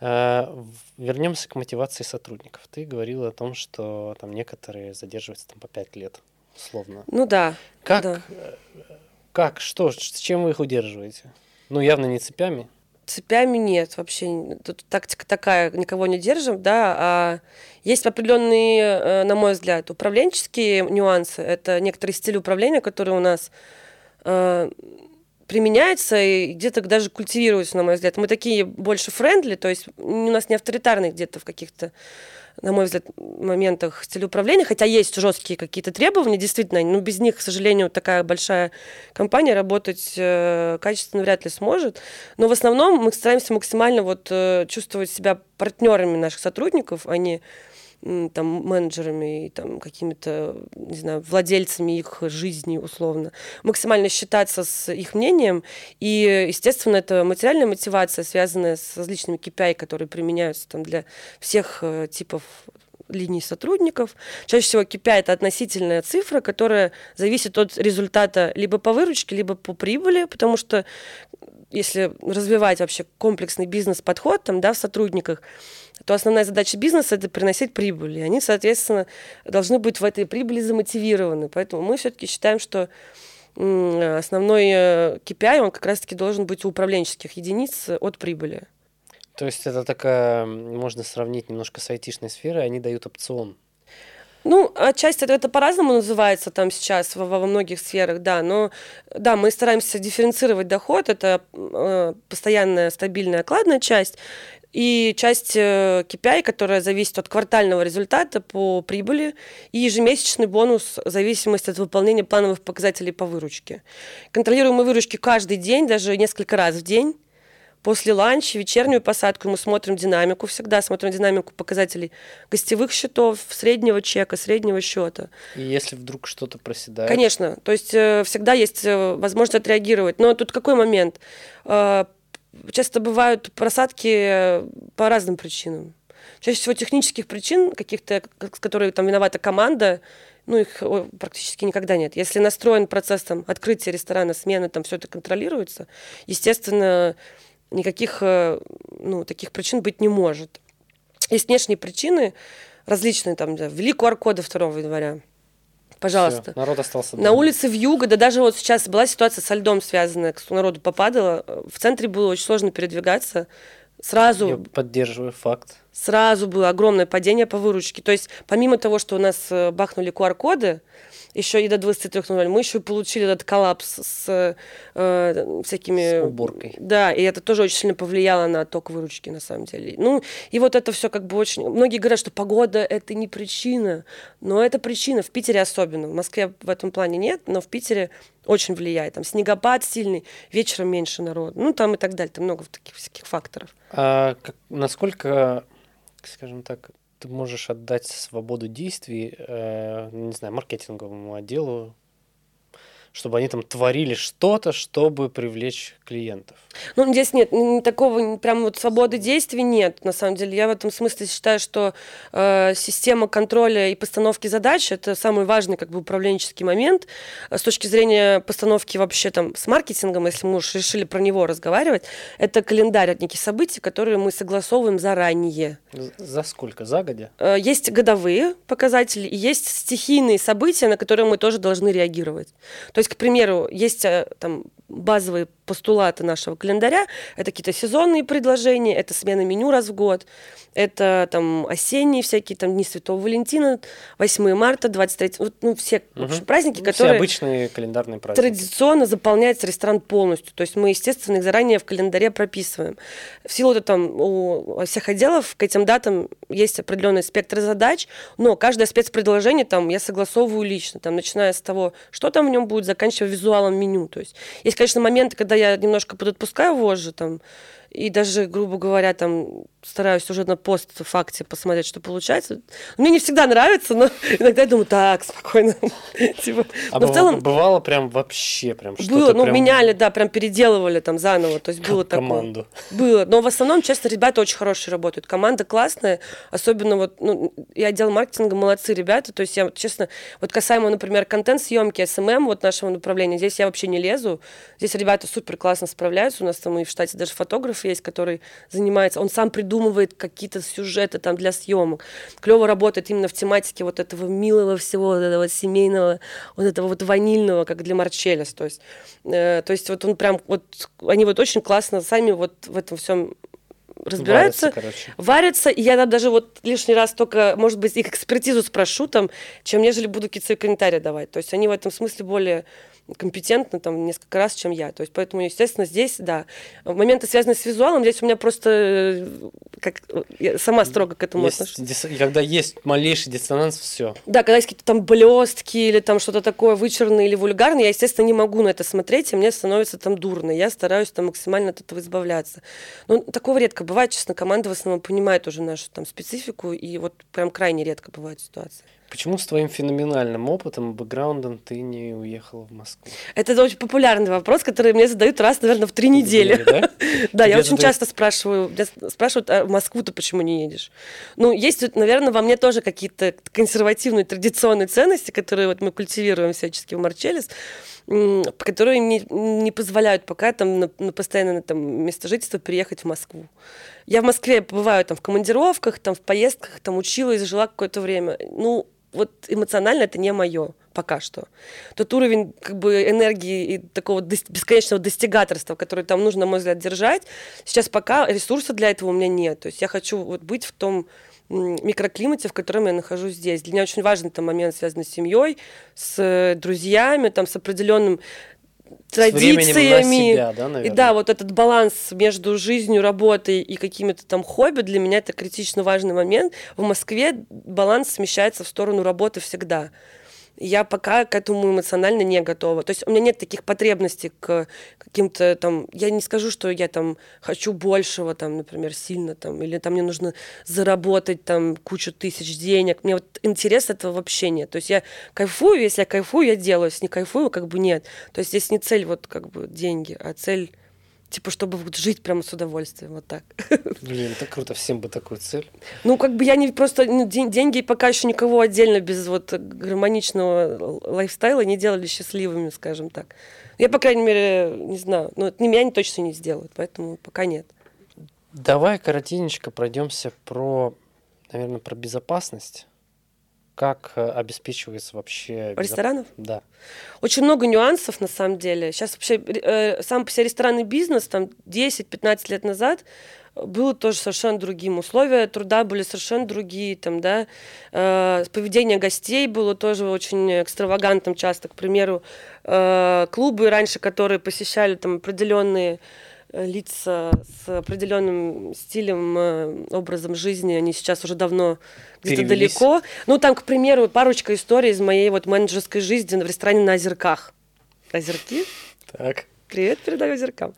Вернемся к мотивации сотрудников. Ты говорила о том, что там некоторые задерживаются там по 5 лет, условно. Ну да. Как, что, с чем вы их удерживаете? Ну, явно не цепями. Цепями нет вообще. Тут тактика такая, никого не держим, да. А есть определенные, на мой взгляд, управленческие нюансы. Это некоторые стили управления, которые у нас применяются и где-то даже культивируются, на мой взгляд. Мы такие больше френдли, то есть у нас не авторитарные где-то в каких-то, на мой взгляд, моментах стиль управления, хотя есть жесткие какие-то требования, действительно, но без них, к сожалению, такая большая компания работать качественно вряд ли сможет. Но в основном мы стараемся максимально вот, чувствовать себя партнерами наших сотрудников, а не там, менеджерами, там, какими-то, не знаю, владельцами их жизни, условно. Максимально считаться с их мнением. И, естественно, это материальная мотивация, связанная с различными KPI, которые применяются там, для всех типов линий сотрудников. Чаще всего KPI – это относительная цифра, которая зависит от результата либо по выручке, либо по прибыли, потому что если развивать вообще комплексный бизнес-подход там, да, в сотрудниках, то основная задача бизнеса – это приносить прибыль. И они, соответственно, должны быть в этой прибыли замотивированы. Поэтому мы все-таки считаем, что основной KPI, он как раз-таки должен быть у управленческих единиц от прибыли. То есть это такая, можно сравнить немножко с айтишной сферой, они дают опцион. Ну, отчасти это по-разному называется там сейчас во многих сферах, да, но да, мы стараемся дифференцировать доход, это постоянная стабильная окладная часть, и часть KPI, которая зависит от квартального результата по прибыли, и ежемесячный бонус в зависимости от выполнения плановых показателей по выручке. Контролируем мы выручки каждый день, даже несколько раз в день. После ланча, вечернюю посадку мы смотрим динамику всегда, смотрим динамику показателей гостевых счетов, среднего чека, среднего счета. И если вдруг что-то проседает? Конечно, то есть всегда есть возможность отреагировать. Но тут какой момент? Часто бывают просадки по разным причинам. Чаще всего технических причин, каких-то, с которыми там виновата команда, ну, их практически никогда нет. Если настроен процесс там, открытия ресторана, смены, там все это контролируется, естественно, никаких таких причин быть не может. Есть внешние причины, различные, там, ввели QR-коды 2 января. Пожалуйста. Все, народ остался дома. На улице вьюга, да даже вот сейчас была ситуация со льдом связанная, что народу попадало. В центре было очень сложно передвигаться. Сразу... Я поддерживаю факт. Сразу было огромное падение по выручке. То есть помимо того, что у нас бахнули QR-коды, еще и до 23:00, мы еще и получили этот коллапс с всякими... С уборкой. Да, и это тоже очень сильно повлияло на отток выручки, на самом деле. Ну, и вот это все как бы очень... Многие говорят, что погода – это не причина, но это причина, в Питере особенно. В Москве в этом плане нет, но в Питере очень влияет. Там снегопад сильный, вечером меньше народу, ну, там и так далее. Там много таких всяких факторов. А насколько, скажем так... Ты можешь отдать свободу действий, не знаю, маркетинговому отделу, чтобы они там творили что-то, чтобы привлечь клиентов? Ну, здесь нет, такого прям вот свободы действий нет, на самом деле. Я в этом смысле считаю, что система контроля и постановки задач – это самый важный как бы управленческий момент с точки зрения постановки вообще там с маркетингом, если мы уж решили про него разговаривать. Это календарь от неких событий, которые мы согласовываем заранее. За сколько? Загодя? Есть годовые показатели, и есть стихийные события, на которые мы тоже должны реагировать. То есть, к примеру, есть там базовые постулаты нашего календаря. Это какие-то сезонные предложения, это смена меню раз в год, это там осенние всякие там, Дни Святого Валентина, 8 марта, 23... Ну, все праздники, которые... Все обычные календарные праздники. Традиционно заполняется ресторан полностью. То есть мы, естественно, их заранее в календаре прописываем. В силу там у всех отделов к этим датам есть определенный спектр задач, но каждое спецпредложение там я согласовываю лично, там, начиная с того, что там в нем будет, заканчивая визуалом меню. То есть есть, конечно, моменты, когда я немножко подотпускаю вожжи, там, и даже, грубо говоря, там, стараюсь уже на постфакте посмотреть, что получается. Мне не всегда нравится, но иногда я думаю, так, спокойно. А бывало прям вообще прям что-то? Было, ну, меняли, да, прям переделывали там заново, то есть было такое. Команду. Было, но в основном, честно, ребята очень хорошие работают, команда классная, особенно вот, ну, и отдел маркетинга, молодцы ребята, то есть я, честно, вот касаемо, например, контент-съемки, СММ, вот нашего направления, здесь я вообще не лезу, здесь ребята супер классно справляются, у нас там и в штате даже фотограф есть, который занимается, он сам придумывает какие-то сюжеты там для съемок. Клево работает именно в тематике вот этого милого всего, вот этого семейного, вот этого вот ванильного, как для Марчеллис. То есть вот он прям, вот они вот очень классно сами вот в этом всем разбираются, варятся, и я там даже вот лишний раз только, может быть, их экспертизу спрошу там, чем нежели буду какие-то свои комментарии давать. То есть они в этом смысле более компетентно там несколько раз, чем я. То есть поэтому, естественно, здесь, да. Моменты, связанные с визуалом, здесь у меня просто как, я сама строго к этому отношусь. Когда есть малейший диссонанс, все. Да, когда есть какие-то там блестки или там что-то такое вычурное или вульгарное, я, естественно, не могу на это смотреть, и мне становится там дурно. Я стараюсь там максимально от этого избавляться. Но такого редко бывает, честно. Команда в основном понимает уже нашу там специфику, и вот прям крайне редко бывает ситуация. Почему с твоим феноменальным опытом, бэкграундом ты не уехала в Москву? Это очень популярный вопрос, который мне задают раз, наверное, в 3 недели. Да, да, я очень часто спрашиваю, спрашивают, а в Москву-то почему не едешь? Ну, есть, наверное, во мне тоже какие-то консервативные, традиционные ценности, которые вот мы культивируем всячески в Марчеллис, которые не позволяют пока там, на постоянное там, место жительства переехать в Москву. Я в Москве бываю там, в командировках, там, в поездках, там, училась, жила какое-то время. Ну, вот эмоционально это не мое пока что. Тот уровень как бы, энергии и такого бесконечного достигаторства, который там нужно, на мой взгляд, держать, сейчас пока ресурса для этого у меня нет. То есть я хочу вот, быть в том микроклимате, в котором я нахожусь здесь. Для меня очень важный там, момент, связанный с семьей, с друзьями, там, с определенным традициями. Себя, да, и да, вот этот баланс между жизнью, работой и какими-то там хобби, для меня это критично важный момент. В Москве баланс смещается в сторону работы всегда. Я пока к этому эмоционально не готова. То есть у меня нет таких потребностей к каким-то там... Я не скажу, что я там хочу большего, там, например, сильно, там, или там мне нужно заработать там кучу тысяч денег. Мне вот интерес этого вообще нет. То есть я кайфую, если я кайфую, я делаю. Если не кайфую, как бы нет. То есть здесь не цель вот как бы деньги, а цель, типа, чтобы вот жить прямо с удовольствием, вот так. Блин, так круто, всем бы такую цель. Ну, как бы я не просто... Ну, деньги пока еще никого отдельно без вот гармоничного лайфстайла не делали счастливыми, скажем так. Я, по крайней мере, не знаю. Но меня они точно не сделают, поэтому пока нет. Давай коротенько пройдемся про, наверное, про безопасность. Как обеспечивается вообще... Ресторанов? Да. Очень много нюансов, на самом деле. Сейчас вообще сам по себе ресторанный бизнес, там 10-15 лет назад, было тоже совершенно другим. Условия труда были совершенно другие. Там, да? Поведение гостей было тоже очень экстравагантным часто. К примеру, клубы раньше, которые посещали там определенные лица с определенным стилем, образом жизни, они сейчас уже давно где-то далеко. Ну, там, к примеру, парочка историй из моей вот менеджерской жизни в ресторане на Озерках. Озерки? Так. Привет, передаю Озеркам.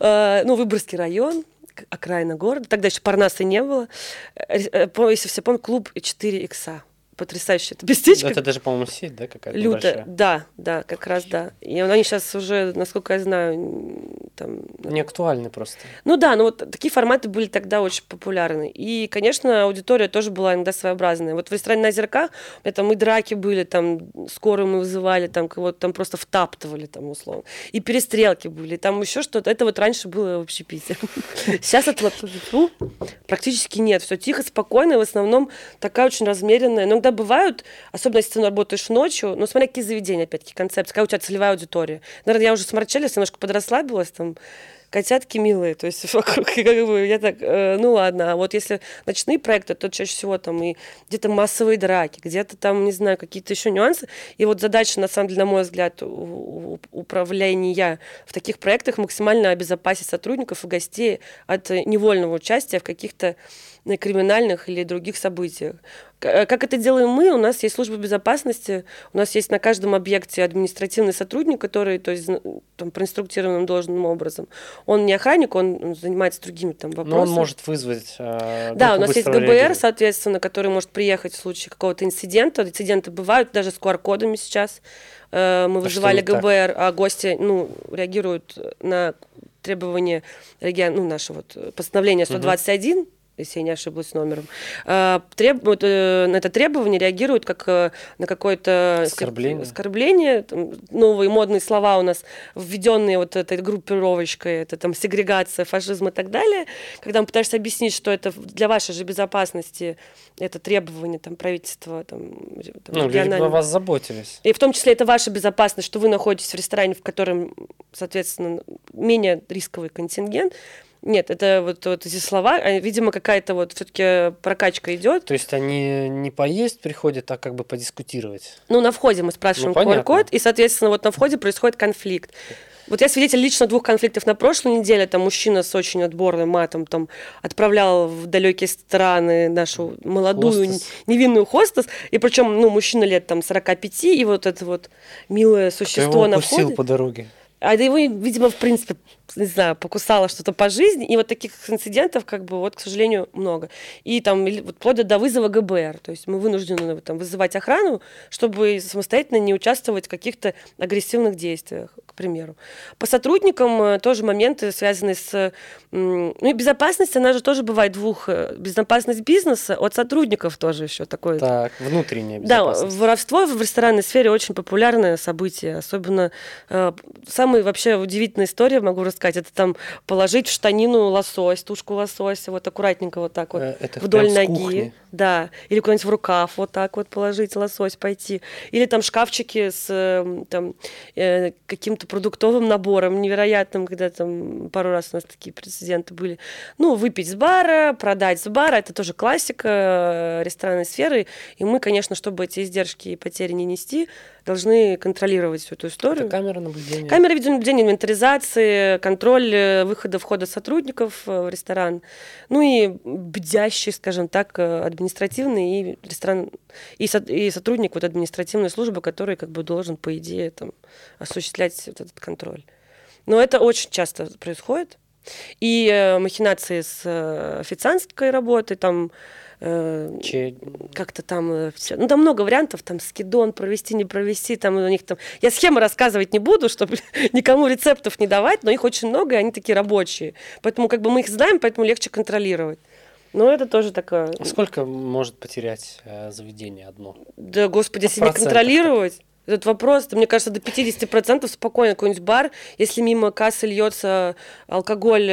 Ну, Выборгский район, окраина города. Тогда еще Парнаса не было. Если все помнят, клуб 4 икса. Потрясающее это местечко. Это даже, по-моему, сеть, да, какая-то лютая. Большая? Да, как раз, да. И они сейчас уже, насколько я знаю, там... Не актуальны просто. Ну да, но вот такие форматы были тогда очень популярны. И, конечно, аудитория тоже была иногда своеобразная. Вот в ресторане на Озерках там и драки были, там скорую мы вызывали, там кого-то там просто втаптывали, там, условно. И перестрелки были, там еще что-то. Это вот раньше было в общепите. Сейчас этого практически нет. Все тихо, спокойно, и в основном такая очень размеренная, но когда бывают, особенно если ты работаешь ночью, но смотря какие заведения, опять-таки, концепции, какая у тебя целевая аудитория. Наверное, я уже с Марчеллис немножко подрасслабилась, там, котятки милые, то есть вокруг, как бы, я так, ну ладно, а вот если ночные проекты, то чаще всего там и где-то массовые драки, где-то там, не знаю, какие-то еще нюансы, и вот задача, на самом деле, на мой взгляд, управления в таких проектах максимально обезопасить сотрудников и гостей от невольного участия в каких-то криминальных или других событиях. Как это делаем мы? У нас есть служба безопасности, у нас есть на каждом объекте административный сотрудник, который, то есть, там, проинструктирован должным образом. Он не охранник, он занимается другими там вопросами. Но он может вызвать... да, у нас есть ГБР, соответственно, который может приехать в случае какого-то инцидента. Инциденты бывают даже с QR-кодами сейчас. Мы вызывали ГБР, а гости, ну, реагируют на требования нашего вот, постановления 121, если я не ошиблась номером, на это требование реагируют как на какое-то оскорбление. Там, новые модные слова у нас, введенные вот этой группировочкой, это там сегрегация, фашизм и так далее. Когда мы пытаешься объяснить, что это для вашей же безопасности, это требование там, правительства регионального. Вас заботились. И в том числе это ваша безопасность, что вы находитесь в ресторане, в котором, соответственно, менее рисковый контингент. Нет, это вот эти слова, видимо, какая-то вот все-таки прокачка идет. То есть они не поесть приходят, а как бы подискутировать. Ну, на входе мы спрашиваем QR-код, и, соответственно, вот на входе происходит конфликт. Вот я свидетель лично 2 конфликтов на прошлой неделе. Там мужчина с очень отборным матом там, отправлял в далекие страны нашу молодую невинную хостес. И причем, мужчина лет там 45, и вот это вот милое существо на входе. Кто его укусил по дороге? А его, видимо, в принципе, не знаю, покусало что-то по жизни. И вот таких инцидентов, как бы, вот, к сожалению, много. И там вот, вплоть до вызова ГБР. То есть мы вынуждены там вызывать охрану, чтобы самостоятельно не участвовать в каких-то агрессивных действиях, к примеру. По сотрудникам тоже моменты, связанные с... и безопасность, она же тоже бывает двух. Безопасность бизнеса от сотрудников тоже еще такое. Так, внутренняя безопасность. Да, воровство в ресторанной сфере очень популярное событие. Особенно самая вообще удивительная история, могу рассказать, это там положить в штанину лосось, тушку лосося, вот аккуратненько вот так вот это вдоль ноги. Да, или куда-нибудь в рукав вот так вот положить лосось, пойти. Или там шкафчики с там, каким-то продуктовым набором невероятным, когда там пару раз у нас такие прецеденты были. Ну, выпить с бара, продать с бара, это тоже классика ресторанной сферы. И мы, конечно, чтобы эти издержки и потери не нести, должны контролировать всю эту историю. Это камеры наблюдения. Камеры видеонаблюдения, инвентаризации, контроль выхода-входа сотрудников в ресторан. Ну и бдящий, скажем так, административный и ресторан и сотрудник вот административной службы, который как бы должен, по идее, там, осуществлять вот этот контроль. Но это очень часто происходит. И махинации с официантской работой, там как-то там все. Ну, там много вариантов, там скидон провести, не провести, там у них там. Я схемы рассказывать не буду, чтобы никому рецептов не давать, но их очень много, и они такие рабочие. Поэтому как бы мы их знаем, поэтому легче контролировать. Но это тоже такое. А сколько может потерять заведение одно? Да, господи, если не контролировать. Этот вопрос, мне кажется, до 50% спокойно какой-нибудь бар, если мимо кассы льется алкоголь,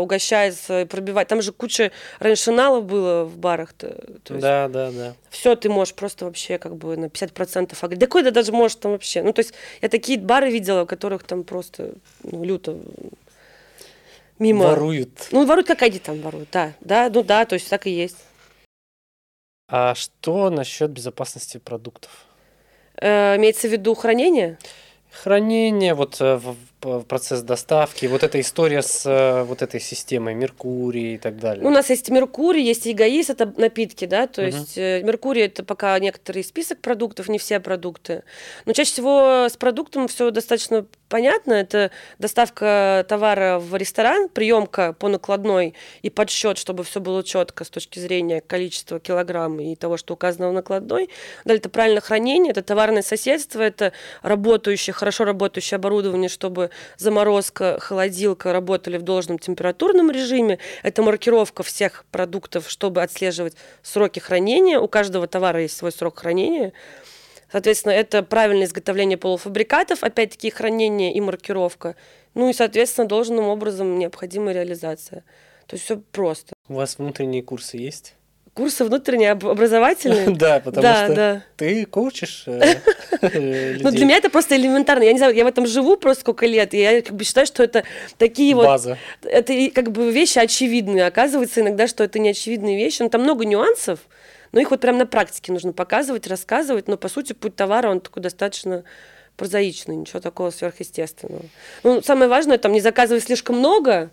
угощается, пробивает. Там же куча раньше налов было в барах-то. То есть да. Все ты можешь просто вообще как бы на 50%. Да какой-то даже можешь там вообще. Ну, то есть я такие бары видела, в которых там просто люто мимо. Воруют. Ну, воруют, как они там воруют, да, то есть так и есть. А что насчет безопасности продуктов? Имеется в виду хранение? Хранение, вот процесс доставки, вот эта история с вот этой системой Меркурий и так далее. У нас есть Меркурий, есть ЕГАИС, это напитки, да, то есть Меркурий это пока некоторый список продуктов, не все продукты. Но чаще всего с продуктом все достаточно понятно, это доставка товара в ресторан, приемка по накладной и подсчет, чтобы все было четко с точки зрения количества килограмм и того, что указано в накладной. Далее это правильное хранение, это товарное соседство, это работающее, хорошо работающее оборудование, чтобы заморозка, холодилка работали в должном температурном режиме, это маркировка всех продуктов, чтобы отслеживать сроки хранения, у каждого товара есть свой срок хранения. Соответственно, это правильное изготовление полуфабрикатов, опять-таки хранение и маркировка. Ну и, соответственно, должным образом необходима реализация. То есть все просто. У вас внутренние курсы есть? Курсы внутренние, образовательные? Да, потому что ты коучишь людей. Ну, для меня это просто элементарно. Я не знаю, я в этом живу просто сколько лет, и я как бы считаю, что это такие вот... База. Это как бы вещи очевидные. Оказывается иногда, что это не очевидные вещи. Но там много нюансов, но их вот прям на практике нужно показывать, рассказывать. Но, по сути, путь товара, он такой достаточно... прозаичный, ничего такого сверхъестественного. Ну, самое важное, там, не заказывай слишком много,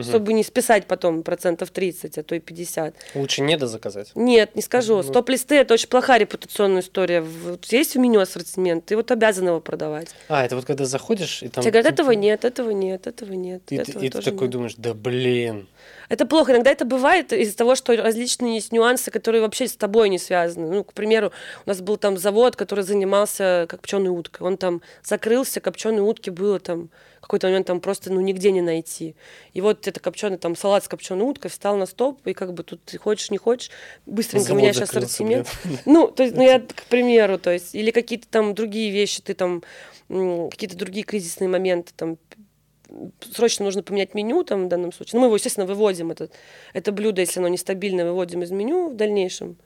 чтобы не списать потом 30%, а то и 50%. Лучше не дозаказать? Нет, не скажу. Стоп-листы – это очень плохая репутационная история. Вот есть в меню ассортимент, ты вот обязан его продавать. А, это вот когда заходишь и там… Тебе говорят, этого нет, этого нет, этого нет. И ты такой думаешь, да блин… Это плохо. Иногда это бывает из-за того, что различные есть нюансы, которые вообще с тобой не связаны. Ну, к примеру, у нас был там завод, который занимался копченой уткой. Он там закрылся, копченой утки было там в какой-то момент там просто нигде не найти. И вот это копченый там салат с копченой уткой встал на стоп, и как бы тут ты хочешь, не хочешь, быстренько меняешь ассортимент. Ну, то есть, ну, я, к примеру, то есть, или какие-то там другие вещи, ты там, какие-то другие кризисные моменты там, срочно нужно поменять меню там, в данном случае. Ну, мы его, естественно, выводим. Это блюдо, если оно нестабильно, выводим из меню в дальнейшем.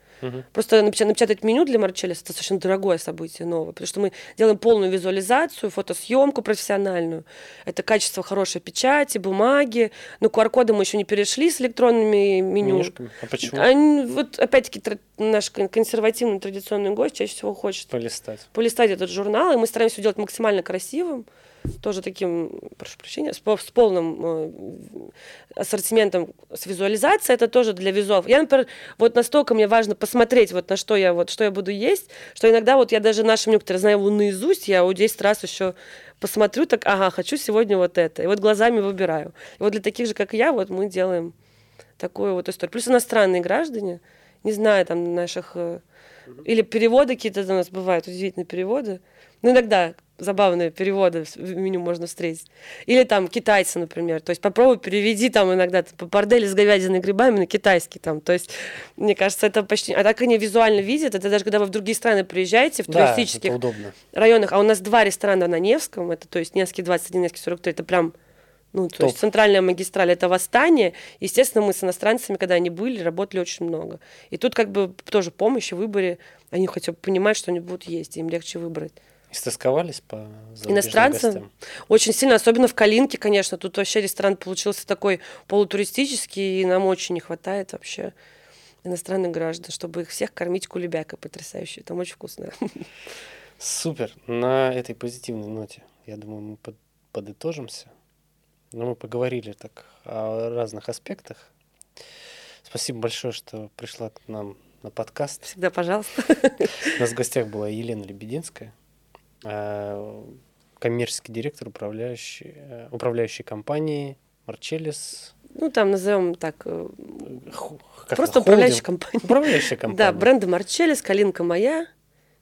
Просто напечатать меню для Марчеллиса – это совершенно дорогое событие, новое. Потому что мы делаем полную визуализацию, фотосъемку профессиональную. Это качество хорошей печати, бумаги. Но QR-коды мы еще не перешли с электронными меню. А почему? Они, вот, опять-таки, наш консервативный традиционный гость чаще всего хочет полистать этот журнал. И мы стараемся все делать максимально красивым. Тоже таким, прошу прощения, с полным ассортиментом, с визуализацией, это тоже для визуалов. Я, например, вот настолько мне важно посмотреть, вот на что я, вот, что я буду есть, что иногда вот я даже наше меню, которое знаю его наизусть, я его 10 раз еще посмотрю, так, ага, хочу сегодня вот это. И вот глазами выбираю. И вот для таких же, как я, вот мы делаем такую вот историю. Плюс иностранные граждане, не знаю там наших... Или переводы какие-то у нас бывают, удивительные переводы. Ну, иногда... забавные переводы в меню можно встретить. Или там китайцы, например. То есть попробуй переведи там иногда пардели с говядиной и грибами на китайский. Там. То есть, мне кажется, это почти... А так они визуально видят. Это даже когда вы в другие страны приезжаете, в туристических районах. А у нас 2 ресторана на Невском. Это, то есть, Невский 21, Невский 43. Это прям... Ну, то есть центральная магистраль – это восстание. Естественно, мы с иностранцами, когда они были, работали очень много. И тут как бы тоже помощь в выборе. Они хотя бы понимают, что они будут есть, им легче выбрать. Истосковались по иностранцам гостям? Очень сильно, особенно в Калинке, конечно. Тут вообще ресторан получился такой полутуристический, и нам очень не хватает вообще иностранных граждан, чтобы их всех кормить кулебякой потрясающей. Там очень вкусно. Супер. На этой позитивной ноте, я думаю, мы подытожимся. Но мы поговорили так о разных аспектах. Спасибо большое, что пришла к нам на подкаст. Всегда пожалуйста. У нас в гостях была Елена Лебединская, коммерческий директор, управляющей компании «Марчеллис». Ну, там назовем так, просто управляющая компания. Управляющая компания. Да, бренды «Марчеллис», «Калинка моя»,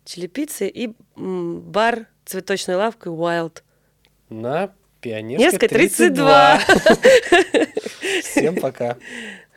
«Челепица» и бар цветочной лавкой «Wild». На Пионерской 32. Всем пока.